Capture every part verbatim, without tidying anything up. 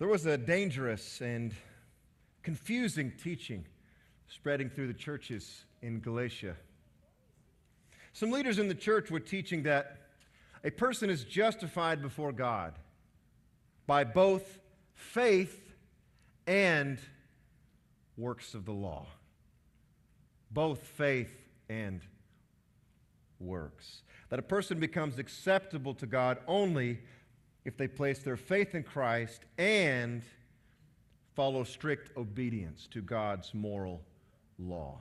There was a dangerous and confusing teaching spreading through the churches in Galatia. Some leaders in the church were teaching that a person is justified before God by both faith and works of the law. Both faith and works. That a person becomes acceptable to God only if they place their faith in Christ and follow strict obedience to God's moral law.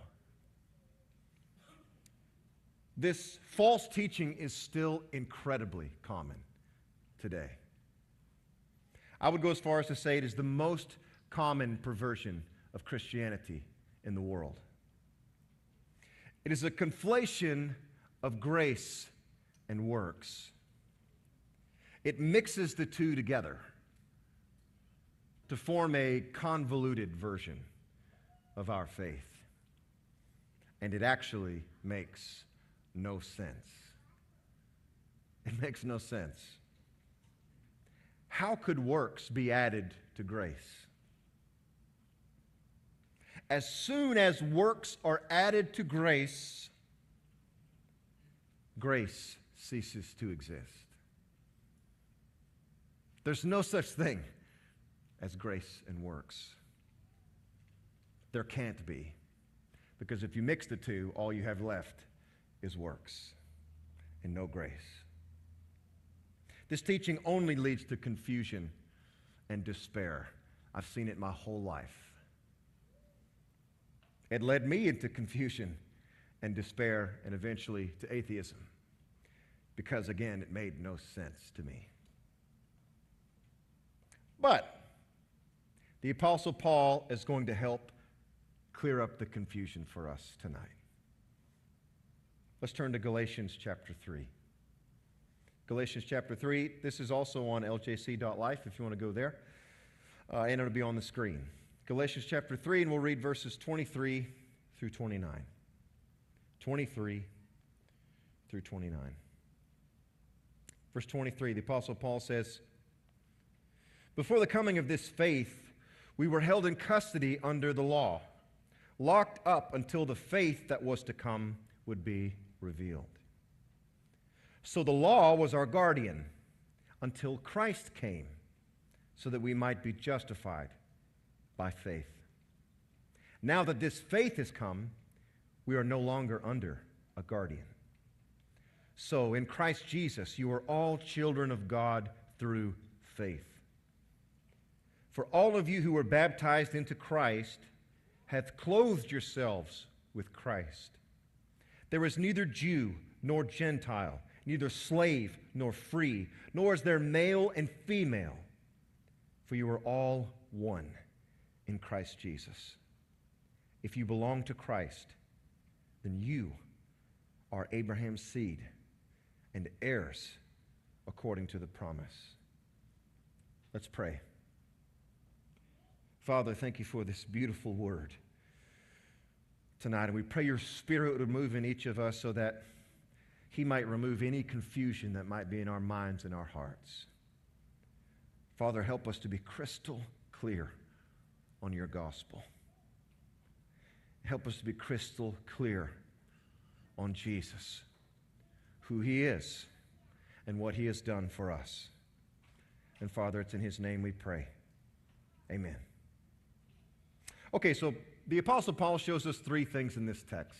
This false teaching is still incredibly common today. I would go as far as to say it is the most common perversion of Christianity in the world. It is a conflation of grace and works. It mixes the two together to form a convoluted version of our faith. And it actually makes no sense. It makes no sense. How could works be added to grace? As soon as works are added to grace, grace ceases to exist. There's no such thing as grace and works. There can't be. Because if you mix the two, all you have left is works and no grace. This teaching only leads to confusion and despair. I've seen it my whole life. It led me into confusion and despair and eventually to atheism. Because again, it made no sense to me. But the Apostle Paul is going to help clear up the confusion for us tonight. Let's turn to Galatians chapter three. Galatians chapter three, this is also on L J C dot life if you want to go there, uh, and it'll be on the screen. Galatians chapter three, and we'll read verses twenty-three through twenty-nine. twenty-three through twenty-nine. Verse twenty-three, the Apostle Paul says, "Before the coming of this faith, we were held in custody under the law, locked up until the faith that was to come would be revealed. So the law was our guardian until Christ came, so that we might be justified by faith. Now that this faith has come, we are no longer under a guardian. So in Christ Jesus, you are all children of God through faith. For all of you who were baptized into Christ hath clothed yourselves with Christ. There is neither Jew nor Gentile, neither slave nor free, nor is there male and female, for you are all one in Christ Jesus. If you belong to Christ, then you are Abraham's seed and heirs according to the promise." Let's pray. Father, thank you for this beautiful word tonight, and we pray your Spirit would move in each of us so that he might remove any confusion that might be in our minds and our hearts. Father, help us to be crystal clear on your gospel. Help us to be crystal clear on Jesus, who he is, and what he has done for us. And Father, it's in his name we pray. Amen. Okay, so the Apostle Paul shows us three things in this text.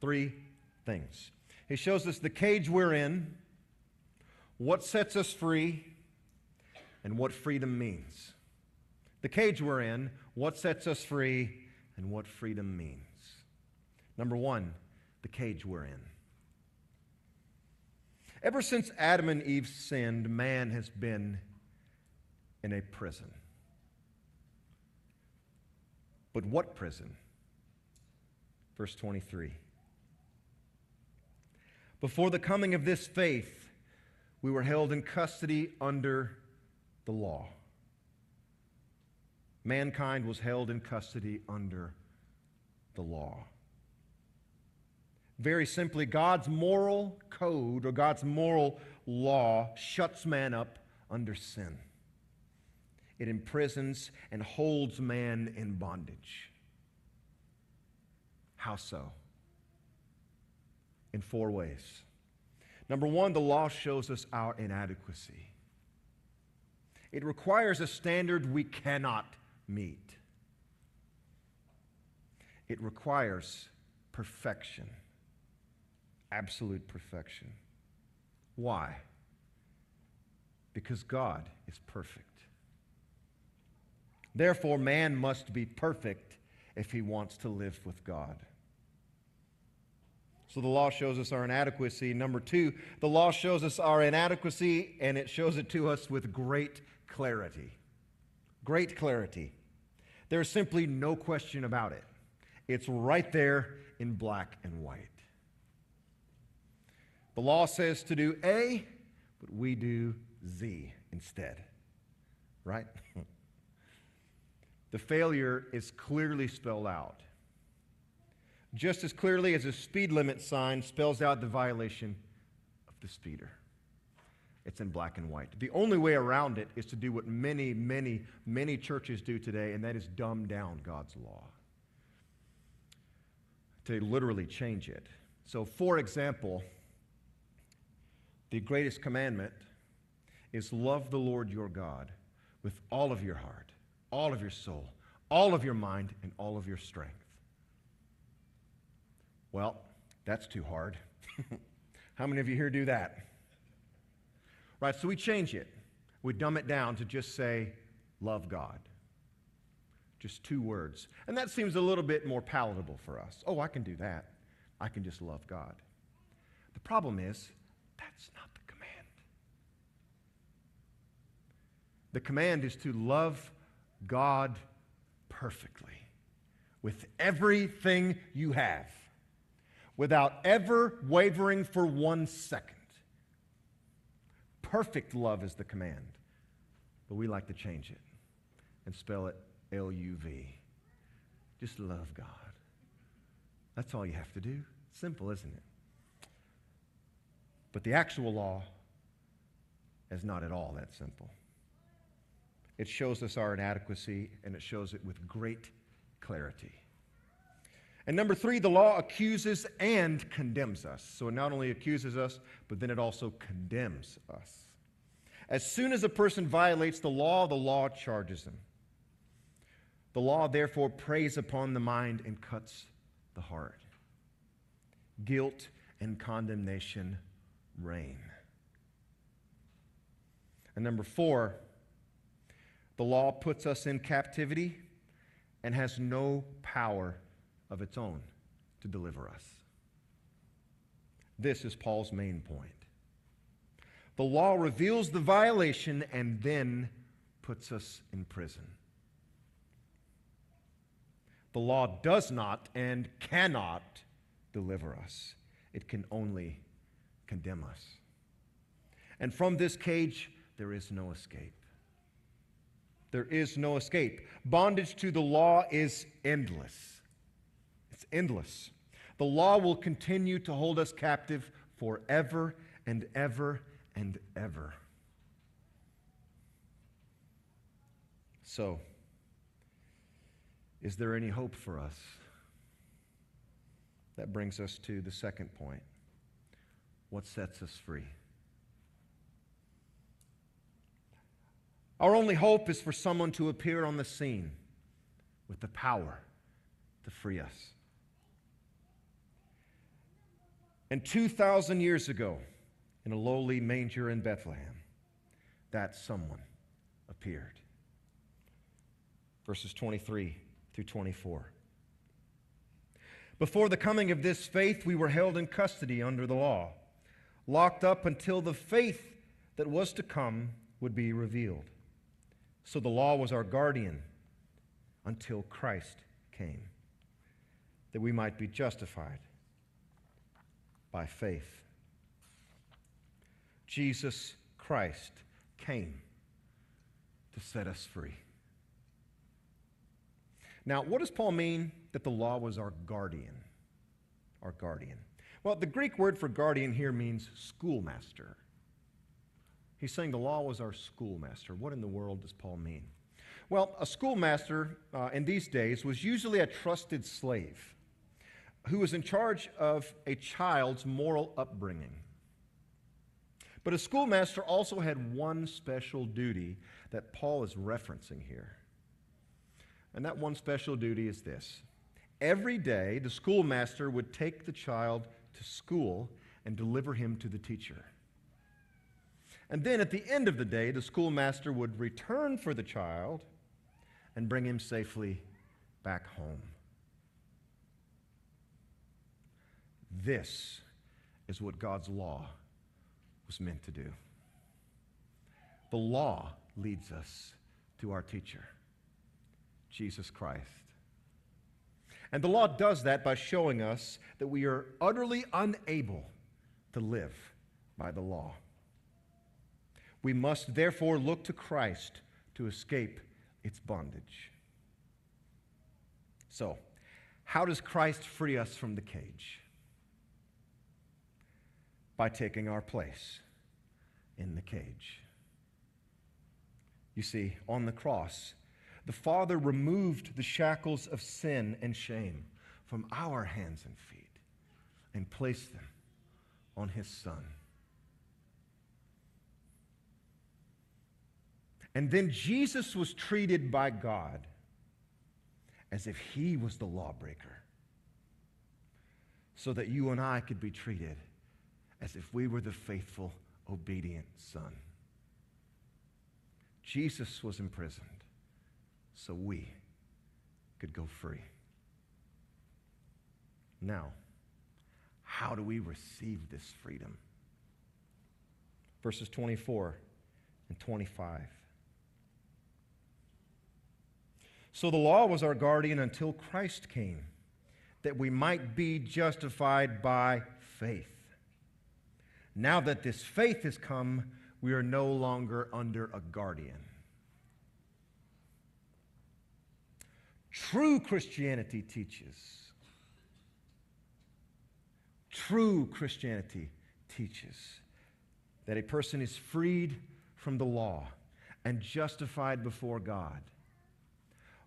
Three things. He shows us the cage we're in, what sets us free, and what freedom means. The cage we're in, what sets us free, and what freedom means. Number one, the cage we're in. Ever since Adam and Eve sinned, man has been in a prison. But what prison? Verse twenty-three. "Before the coming of this faith, we were held in custody under the law." Mankind was held in custody under the law. Very simply, God's moral code or God's moral law shuts man up under sin. It imprisons and holds man in bondage. How so? In four ways. Number one, the law shows us our inadequacy. It requires a standard we cannot meet. It requires perfection, absolute perfection. Why? Because God is perfect. Therefore, man must be perfect if he wants to live with God. So the law shows us our inadequacy. Number two, the law shows us our inadequacy, and it shows it to us with great clarity. Great clarity. There's simply no question about it. It's right there in black and white. The law says to do A, but we do Z instead. Right? The failure is clearly spelled out. Just as clearly as a speed limit sign spells out the violation of the speeder. It's in black and white. The only way around it is to do what many, many, many churches do today, and that is dumb down God's law. To literally change it. So, for example, the greatest commandment is love the Lord your God with all of your heart, all of your soul, all of your mind, and all of your strength. Well, that's too hard. How many of you here do that? Right, so we change it. We dumb it down to just say, love God. Just two words. And that seems a little bit more palatable for us. Oh, I can do that. I can just love God. The problem is, that's not the command. The command is to love God perfectly with everything you have, without ever wavering for one second. Perfect love is the command, but we like to change it and spell it L U V. Just love God. That's all you have to do. Simple, isn't it? But the actual law is not at all that simple. It shows us our inadequacy, and it shows it with great clarity. And number three, the law accuses and condemns us. So it not only accuses us, but then it also condemns us. As soon as a person violates the law, the law charges him. The law, therefore, preys upon the mind and cuts the heart. Guilt and condemnation reign. And number four, the law puts us in captivity and has no power of its own to deliver us. This is Paul's main point. The law reveals the violation and then puts us in prison. The law does not and cannot deliver us. It can only condemn us. And from this cage, there is no escape. There is no escape. Bondage to the law is endless. It's endless. The law will continue to hold us captive forever and ever and ever. So, is there any hope for us? That brings us to the second point. What sets us free? Our only hope is for someone to appear on the scene with the power to free us. And two thousand years ago, in a lowly manger in Bethlehem, that someone appeared. Verses twenty-three through twenty-four. Before the coming of this faith, we were held in custody under the law, locked up until the faith that was to come would be revealed. So the law was our guardian until Christ came, that we might be justified by faith. Jesus Christ came to set us free. Now, what does Paul mean that the law was our guardian? Our guardian. Well, the Greek word for guardian here means schoolmaster. He's saying the law was our schoolmaster. What in the world does Paul mean? Well, a schoolmaster uh, in these days was usually a trusted slave who was in charge of a child's moral upbringing. But a schoolmaster also had one special duty that Paul is referencing here. And that one special duty is this. Every day, the schoolmaster would take the child to school and deliver him to the teacher. And then at the end of the day, the schoolmaster would return for the child and bring him safely back home. This is what God's law was meant to do. The law leads us to our teacher, Jesus Christ. And the law does that by showing us that we are utterly unable to live by the law. We must therefore look to Christ to escape its bondage. So, how does Christ free us from the cage? By taking our place in the cage. You see, on the cross, the Father removed the shackles of sin and shame from our hands and feet and placed them on His Son. And then Jesus was treated by God as if He was the lawbreaker, so that you and I could be treated as if we were the faithful, obedient Son. Jesus was imprisoned so we could go free. Now, how do we receive this freedom? Verses twenty-four and twenty-five. So the law was our guardian until Christ came, that we might be justified by faith. Now that this faith has come, we are no longer under a guardian. True Christianity teaches. True Christianity teaches that a person is freed from the law and justified before God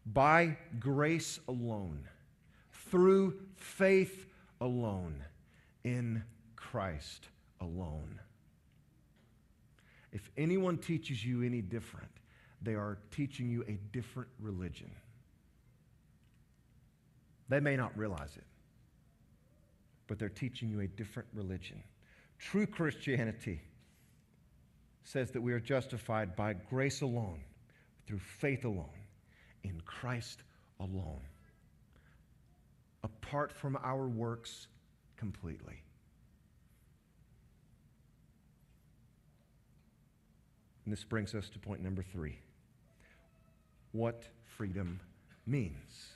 by grace alone, through faith alone, in Christ alone. If anyone teaches you any different, they are teaching you a different religion. They may not realize it, but they're teaching you a different religion. True Christianity says that we are justified by grace alone, through faith alone, in Christ alone, apart from our works completely. And this brings us to point number three. What freedom means.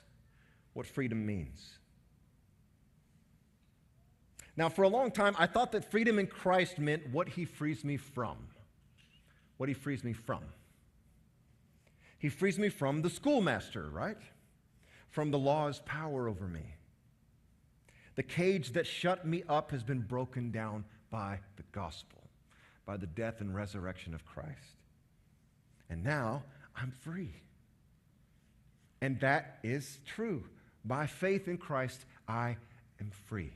What freedom means. Now, for a long time, I thought that freedom in Christ meant what He frees me from. What He frees me from. He frees me from the schoolmaster, right? From the law's power over me. The cage that shut me up has been broken down by the gospel, by the death and resurrection of Christ. And now I'm free. And that is true. By faith in Christ, I am free.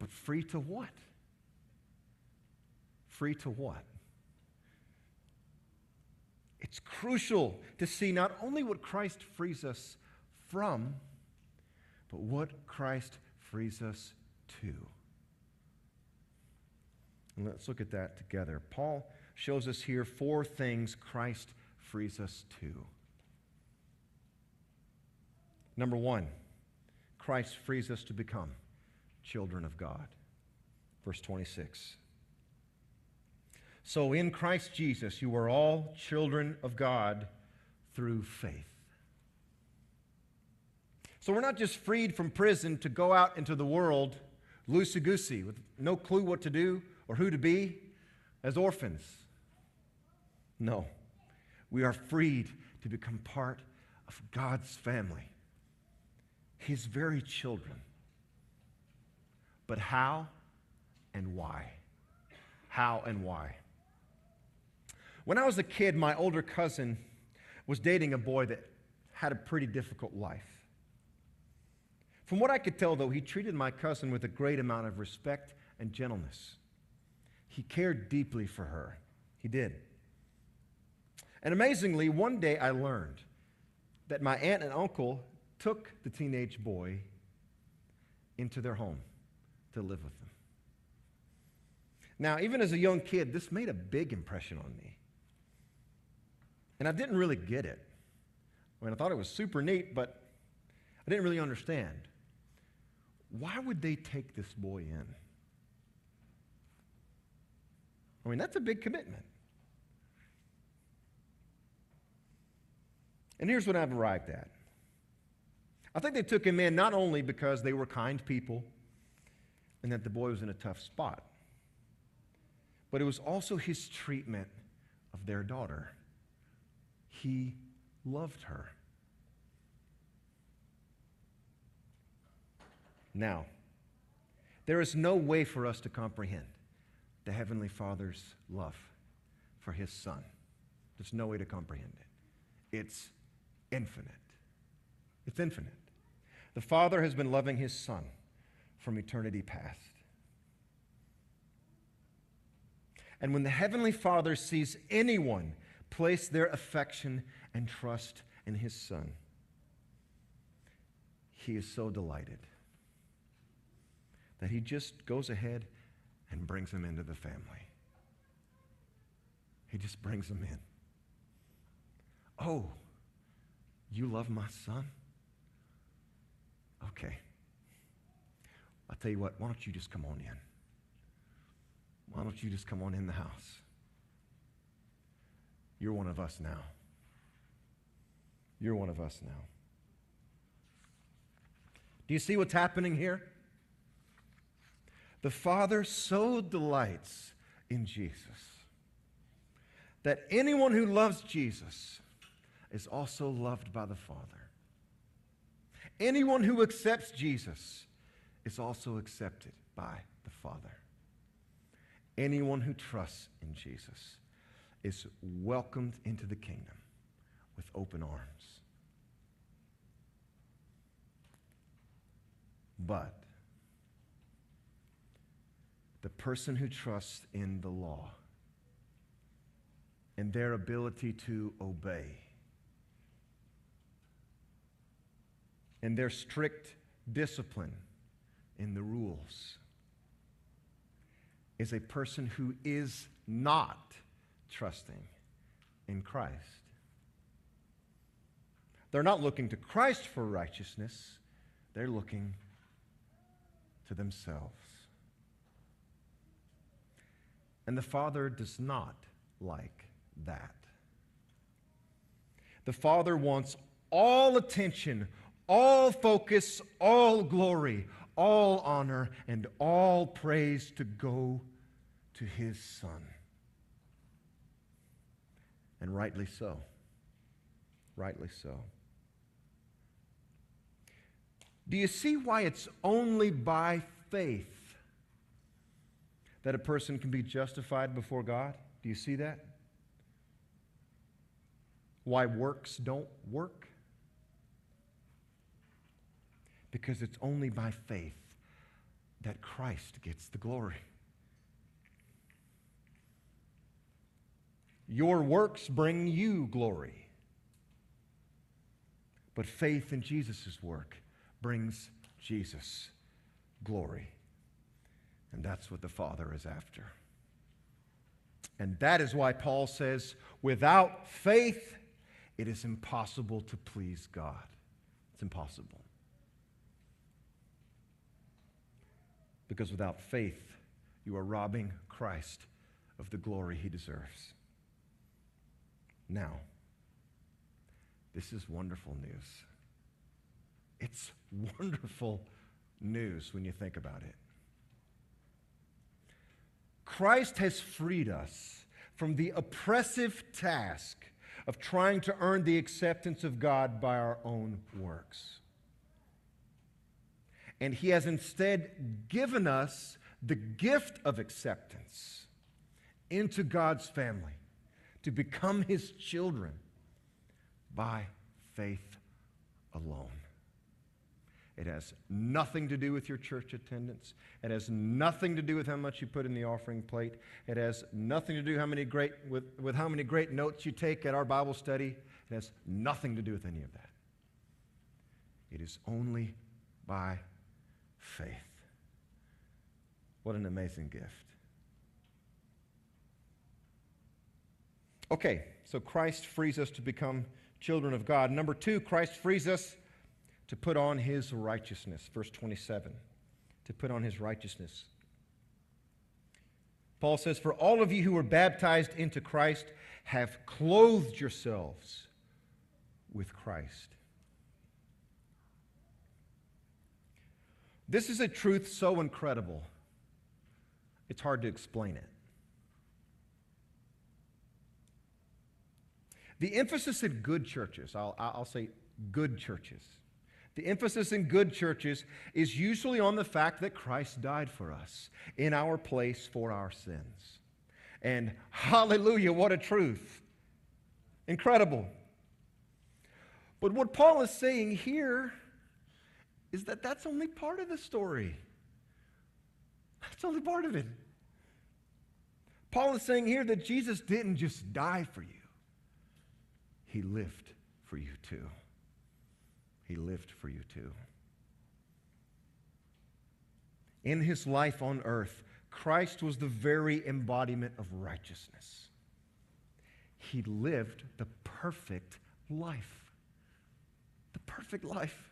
But free to what? Free to what? It's crucial to see not only what Christ frees us from, but what Christ frees us to. And let's look at that together. Paul shows us here four things Christ frees us to. Number one, Christ frees us to become children of God. Verse twenty-six. So in Christ Jesus, you are all children of God through faith. So we're not just freed from prison to go out into the world loosey-goosey with no clue what to do or who to be as orphans. No, we are freed to become part of God's family, His very children. But how and why? How and why? When I was a kid, my older cousin was dating a boy that had a pretty difficult life. From what I could tell, though, he treated my cousin with a great amount of respect and gentleness. He cared deeply for her. He did. And amazingly, one day I learned that my aunt and uncle took the teenage boy into their home to live with them. Now, even as a young kid, this made a big impression on me. And I didn't really get it. I mean, I thought it was super neat, but I didn't really understand. Why would they take this boy in? I mean, that's a big commitment. And here's what I've arrived at. I think they took him in not only because they were kind people and that the boy was in a tough spot, but it was also his treatment of their daughter. He loved her. Now, there is no way for us to comprehend the Heavenly Father's love for His Son. There's no way to comprehend it. It's infinite. It's infinite. The Father has been loving His Son from eternity past. And when the Heavenly Father sees anyone place their affection and trust in His Son, He is so delighted that He just goes ahead and brings him into the family. He just brings him in. Oh, you love my son? Okay. I'll tell you what, why don't you just come on in? Why don't you just come on in the house? You're one of us now. You're one of us now. Do you see what's happening here? The Father so delights in Jesus that anyone who loves Jesus is also loved by the Father. Anyone who accepts Jesus is also accepted by the Father. Anyone who trusts in Jesus is welcomed into the kingdom with open arms. But the person who trusts in the law and their ability to obey and their strict discipline in the rules is a person who is not trusting in Christ. They're not looking to Christ for righteousness. They're looking to themselves. And the Father does not like that. The Father wants all attention, all focus, all glory, all honor, and all praise to go to His Son. And rightly so. Rightly so. Do you see why it's only by faith that a person can be justified before God? Do you see that? Why works don't work? Because it's only by faith that Christ gets the glory. Your works bring you glory, but faith in Jesus' work brings Jesus glory. And that's what the Father is after. And that is why Paul says, without faith, it is impossible to please God. It's impossible. Because without faith, you are robbing Christ of the glory He deserves. Now, this is wonderful news. It's wonderful news when you think about it. Christ has freed us from the oppressive task of trying to earn the acceptance of God by our own works. And He has instead given us the gift of acceptance into God's family to become his children by faith alone. It has nothing to do with your church attendance. It has nothing to do with how much you put in the offering plate. It has nothing to do how many great, with, with how many great notes you take at our Bible study. It has nothing to do with any of that. It is only by faith. What an amazing gift. Okay, so Christ frees us to become children of God. Number two, Christ frees us to put on his righteousness. Verse twenty-seven, to put on his righteousness. Paul says, "For all of you who were baptized into Christ have clothed yourselves with Christ." This is a truth so incredible, it's hard to explain it. The emphasis in good churches, I'll, I'll say good churches, the emphasis in good churches is usually on the fact that Christ died for us in our place for our sins. And hallelujah, what a truth. Incredible. But what Paul is saying here is that that's only part of the story. That's only part of it. Paul is saying here that Jesus didn't just die for you. He lived for you too. He lived for you too. In his life on earth, Christ was the very embodiment of righteousness. He lived the perfect life. The perfect life.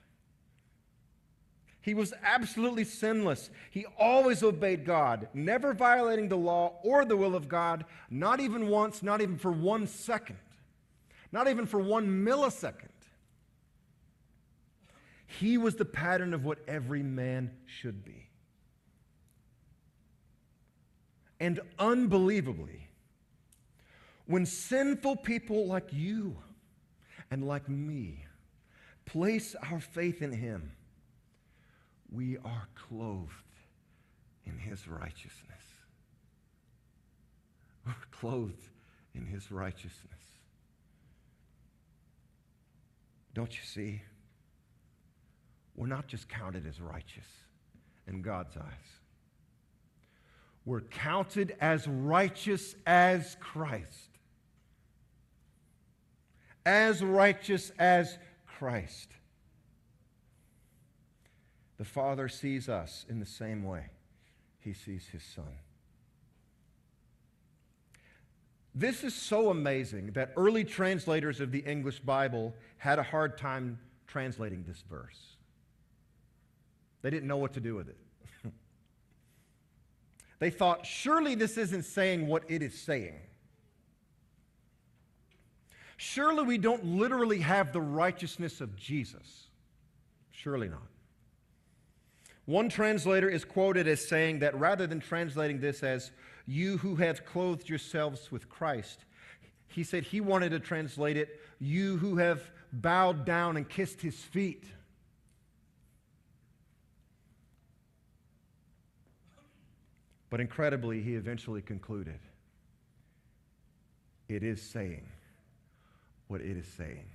He was absolutely sinless. He always obeyed God, never violating the law or the will of God, not even once, not even for one second. Not even for one millisecond. He was the pattern of what every man should be. And unbelievably, when sinful people like you and like me place our faith in him, we are clothed in his righteousness. We're clothed in his righteousness. Don't you see? We're not just counted as righteous in God's eyes. We're counted as righteous as Christ. As righteous as Christ. The Father sees us in the same way he sees his Son. This is so amazing that early translators of the English Bible had a hard time translating this verse. They didn't know what to do with it. They thought, surely this isn't saying what it is saying. Surely we don't literally have the righteousness of Jesus. Surely not. One translator is quoted as saying that rather than translating this as, "You who have clothed yourselves with Christ," he said he wanted to translate it, "You who have bowed down and kissed his feet." But incredibly, he eventually concluded, it is saying what it is saying.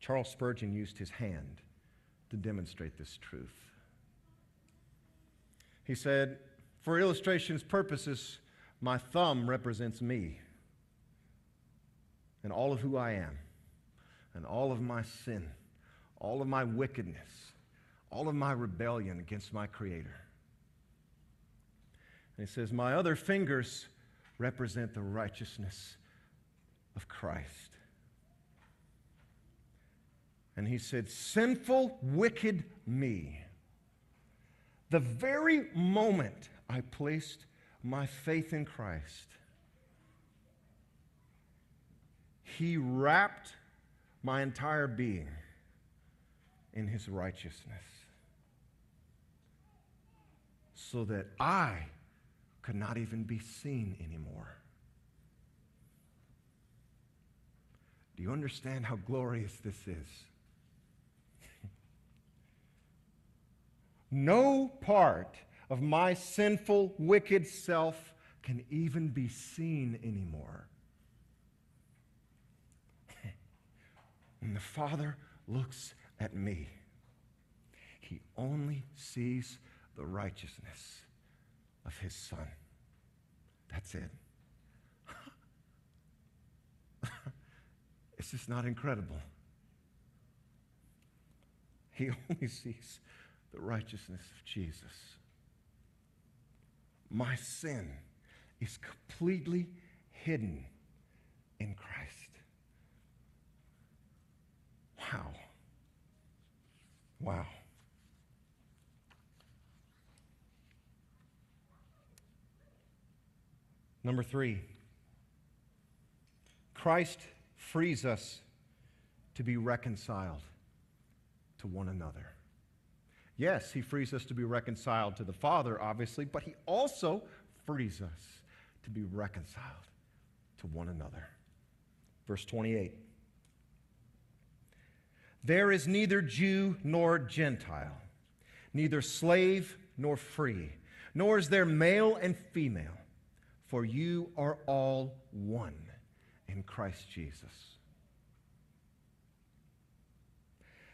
Charles Spurgeon used his hand to demonstrate this truth. He said, "For illustration's purposes, my thumb represents me and all of who I am and all of my sin, all of my wickedness, all of my rebellion against my Creator." And he says, "My other fingers represent the righteousness of Christ." And he said, "Sinful, wicked me. The very moment I placed my faith in Christ, he wrapped my entire being in his righteousness so that I could not even be seen anymore." Do you understand how glorious this is? No part of my sinful, wicked self can even be seen anymore. When the Father looks at me, he only sees the righteousness of his Son. That's it. It's just not incredible. He only sees the righteousness of Jesus. My sin is completely hidden in Christ. Wow. Wow. Number three, Christ frees us to be reconciled to one another. Yes, he frees us to be reconciled to the Father, obviously, but he also frees us to be reconciled to one another. Verse twenty-eight. There is neither Jew nor Gentile, neither slave nor free, nor is there male and female, for you are all one in Christ Jesus.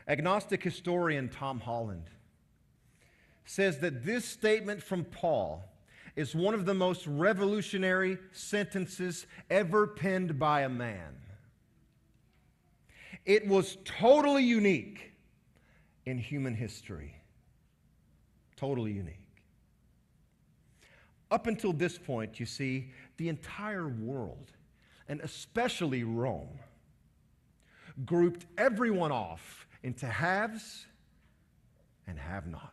Agnostic historian Tom Holland says that this statement from Paul is one of the most revolutionary sentences ever penned by a man. It was totally unique in human history. Totally unique. Up until this point, you see, the entire world, and especially Rome, grouped everyone off into haves and have-nots.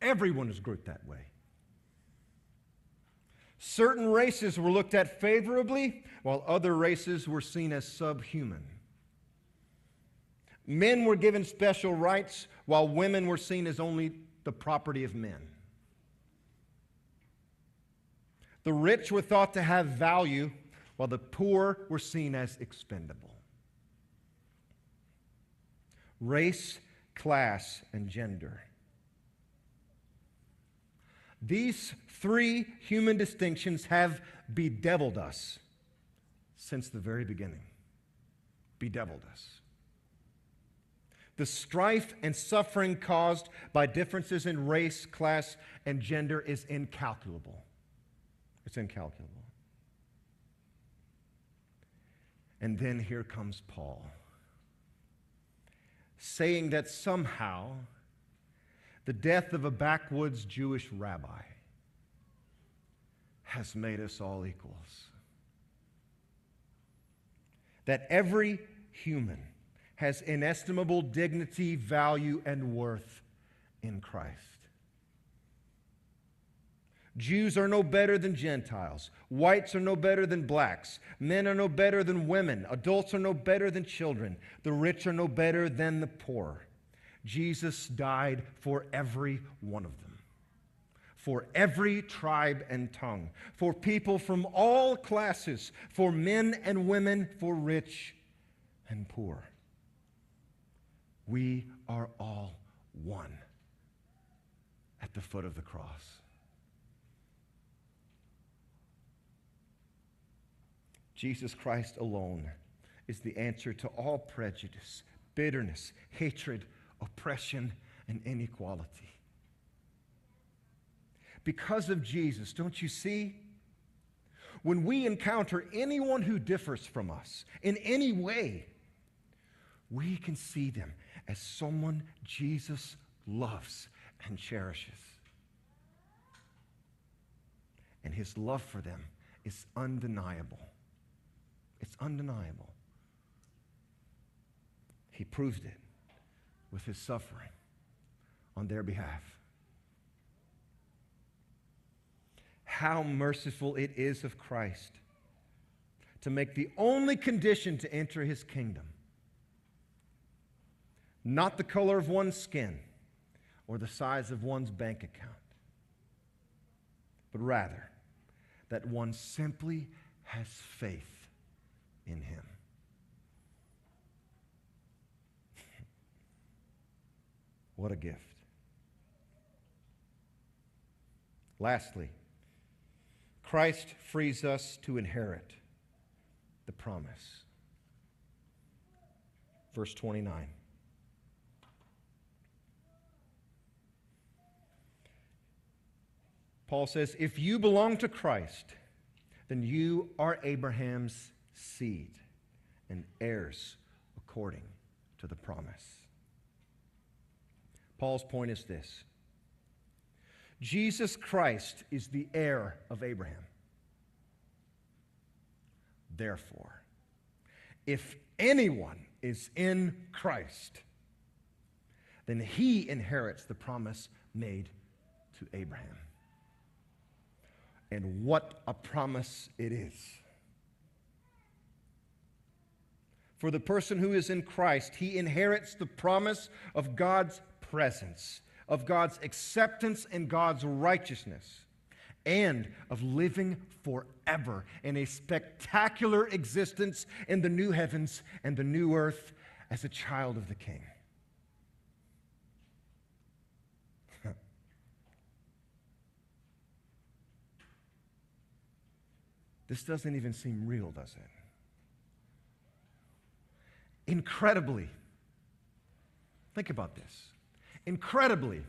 Everyone was grouped that way. Certain races were looked at favorably, while other races were seen as subhuman. Men were given special rights, while women were seen as only the property of men. The rich were thought to have value, while the poor were seen as expendable. Race, class, and gender. These three human distinctions have bedeviled us since the very beginning. Bedeviled us. The strife and suffering caused by differences in race, class, and gender is incalculable. It's incalculable. And then here comes Paul, saying that somehow the death of a backwoods Jewish rabbi has made us all equals. That every human has inestimable dignity, value, and worth in Christ. Jews are no better than Gentiles. Whites are no better than blacks. Men are no better than women. Adults are no better than children. The rich are no better than the poor. Jesus died for every one of them, for every tribe and tongue, for people from all classes, for men and women, for rich and poor. We are all one at the foot of the cross. Jesus Christ alone is the answer to all prejudice, bitterness, hatred, oppression, and inequality. Because of Jesus, don't you see? When we encounter anyone who differs from us in any way, we can see them as someone Jesus loves and cherishes. And his love for them is undeniable. It's undeniable. He proved it with his suffering on their behalf. How merciful it is of Christ to make the only condition to enter his kingdom not the color of one's skin or the size of one's bank account, but rather that one simply has faith in him. What a gift. Lastly, Christ frees us to inherit the promise. Verse twenty-nine. Paul says, if you belong to Christ, then you are Abraham's seed and heirs according to the promise. Paul's point is this: Jesus Christ is the heir of Abraham. Therefore, if anyone is in Christ, then he inherits the promise made to Abraham. And what a promise it is. For the person who is in Christ, he inherits the promise of God's presence, of God's acceptance and God's righteousness, and of living forever in a spectacular existence in the new heavens and the new earth as a child of the King. This doesn't even seem real, does it? Incredibly, think about this. Incredibly,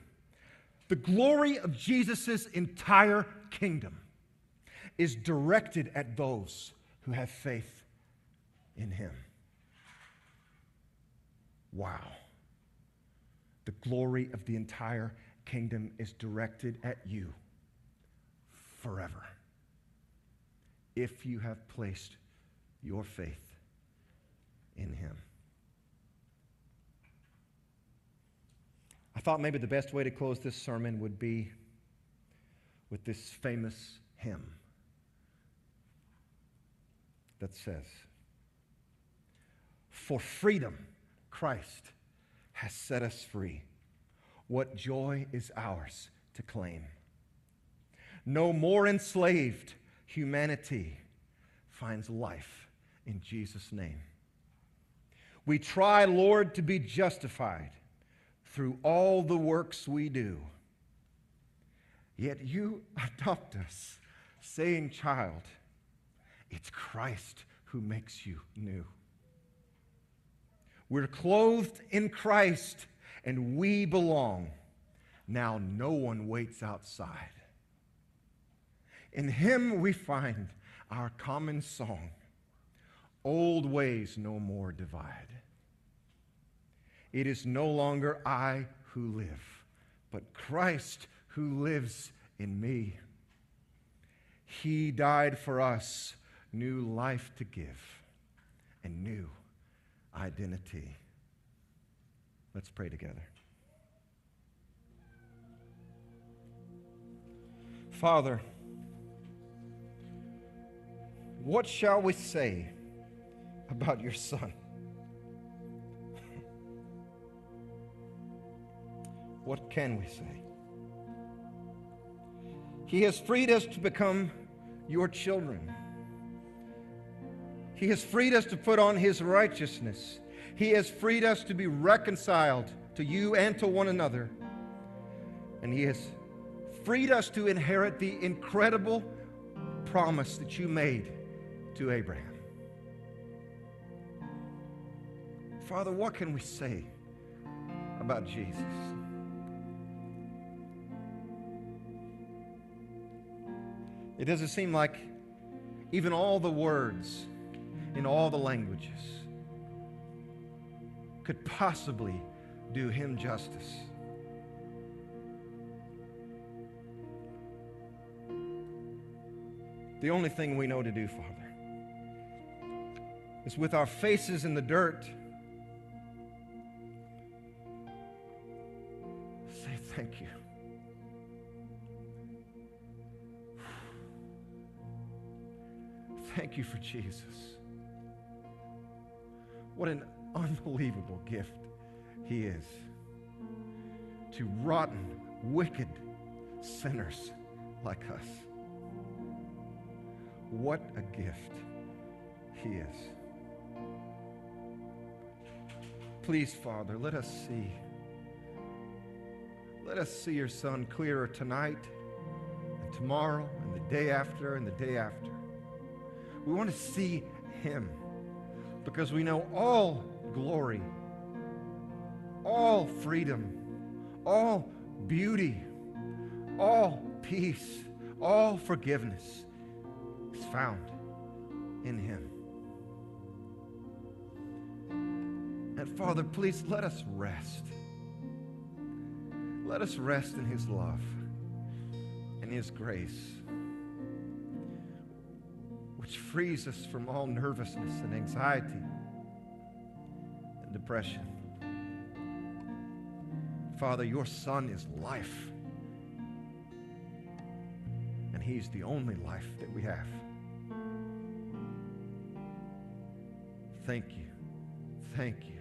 the glory of Jesus' entire kingdom is directed at those who have faith in him. Wow. The glory of the entire kingdom is directed at you forever, if you have placed your faith in him. I thought maybe the best way to close this sermon would be with this famous hymn that says, for freedom Christ has set us free. What joy is ours to claim. No more enslaved humanity finds life in Jesus' name. We try, Lord, to be justified through all the works we do. Yet you adopt us, saying, child, it's Christ who makes you new. We're clothed in Christ and we belong. Now no one waits outside. In him we find our common song, old ways no more divide. It is no longer I who live, but Christ who lives in me. He died for us, new life to give, and new identity. Let's pray together. Father, what shall we say about your Son? What can we say? He has freed us to become your children. He has freed us to put on his righteousness. He has freed us to be reconciled to you and to one another. And he has freed us to inherit the incredible promise that you made to Abraham. Father, what can we say about Jesus? It doesn't seem like even all the words in all the languages could possibly do him justice. The only thing we know to do, Father, is with our faces in the dirt, say thank you. Thank you for Jesus. What an unbelievable gift he is to rotten, wicked sinners like us. What a gift he is. Please, Father, let us see. Let us see your Son clearer tonight tomorrow and the day after and the day after. We want to see him because we know all glory, all freedom, all beauty, all peace, all forgiveness is found in him. And Father, please let us rest. Let us rest in his love and his grace, which frees us from all nervousness and anxiety and depression. Father, your Son is life, and he's the only life that we have. Thank you, thank you,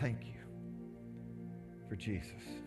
thank you for Jesus.